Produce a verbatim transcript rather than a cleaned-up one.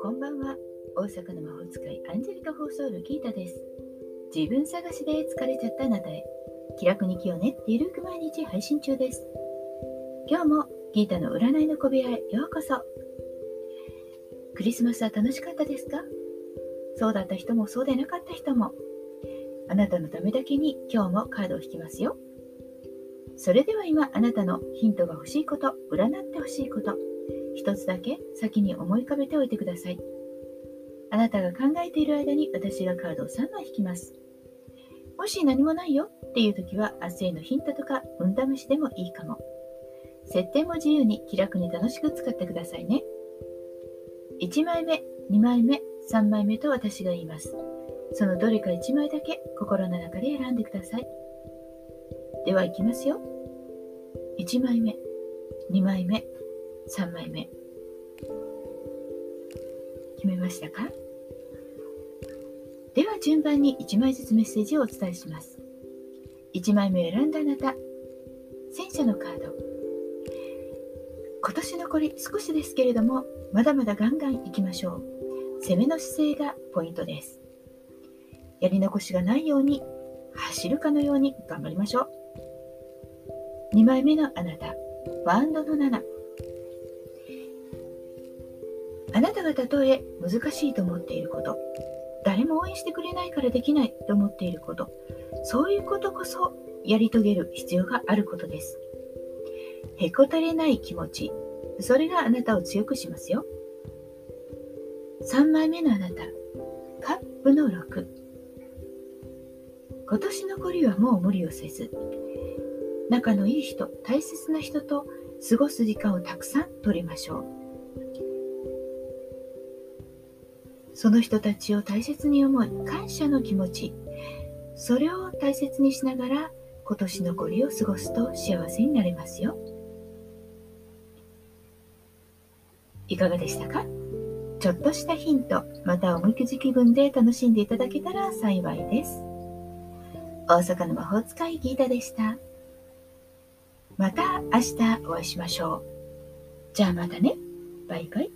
こんばんは。大阪の魔法使いアンジェリカ放送ルキータです。自分探しで疲れちゃったあなたへ、気楽に気を練ってゆるく毎日配信中です。今日もギータの占いの小部屋へようこそ。クリスマスは楽しかったですか？そうだった人もそうでなかった人も、あなたのためだけに今日もカードを引きますよ。それでは今、あなたのヒントが欲しいこと、占って欲しいこと、一つだけ先に思い浮かべておいてください。あなたが考えている間に私がカードをさんまい引きます。もし何もないよっていう時は、明日へのヒントとか運試しでもいいかも。設定も自由に気楽に楽しく使ってくださいね。いちまいめ、にまいめ、さんまいめと私が言います。そのどれかいちまいだけ心の中で選んでください。では行きますよ。いちまいめ、にまいめ、さんまいめ。決めましたか？では順番にいちまいずつメッセージをお伝えします。いちまいめを選んだあなた、戦車のカード。今年残り少しですけれども、まだまだガンガン行きましょう。攻めの姿勢がポイントです。やり残しがないように、走るかのように頑張りましょう。にまいめのあなた、ワンドのなな。あなたがたとえ難しいと思っていること、誰も応援してくれないからできないと思っていること、そういうことこそやり遂げる必要があることです。へこたれない気持ち、それがあなたを強くしますよ。さんまいめのあなた、カップのろく。今年残りはもう無理をせず、仲のいい人、大切な人と過ごす時間をたくさん取りましょう。その人たちを大切に思い、感謝の気持ち、それを大切にしながら今年残りを過ごすと幸せになれますよ。いかがでしたか？ちょっとしたヒント、またおみくじ気分で楽しんでいただけたら幸いです。大阪の魔法使いギータでした。また明日お会いしましょう。じゃあまたね。バイバイ。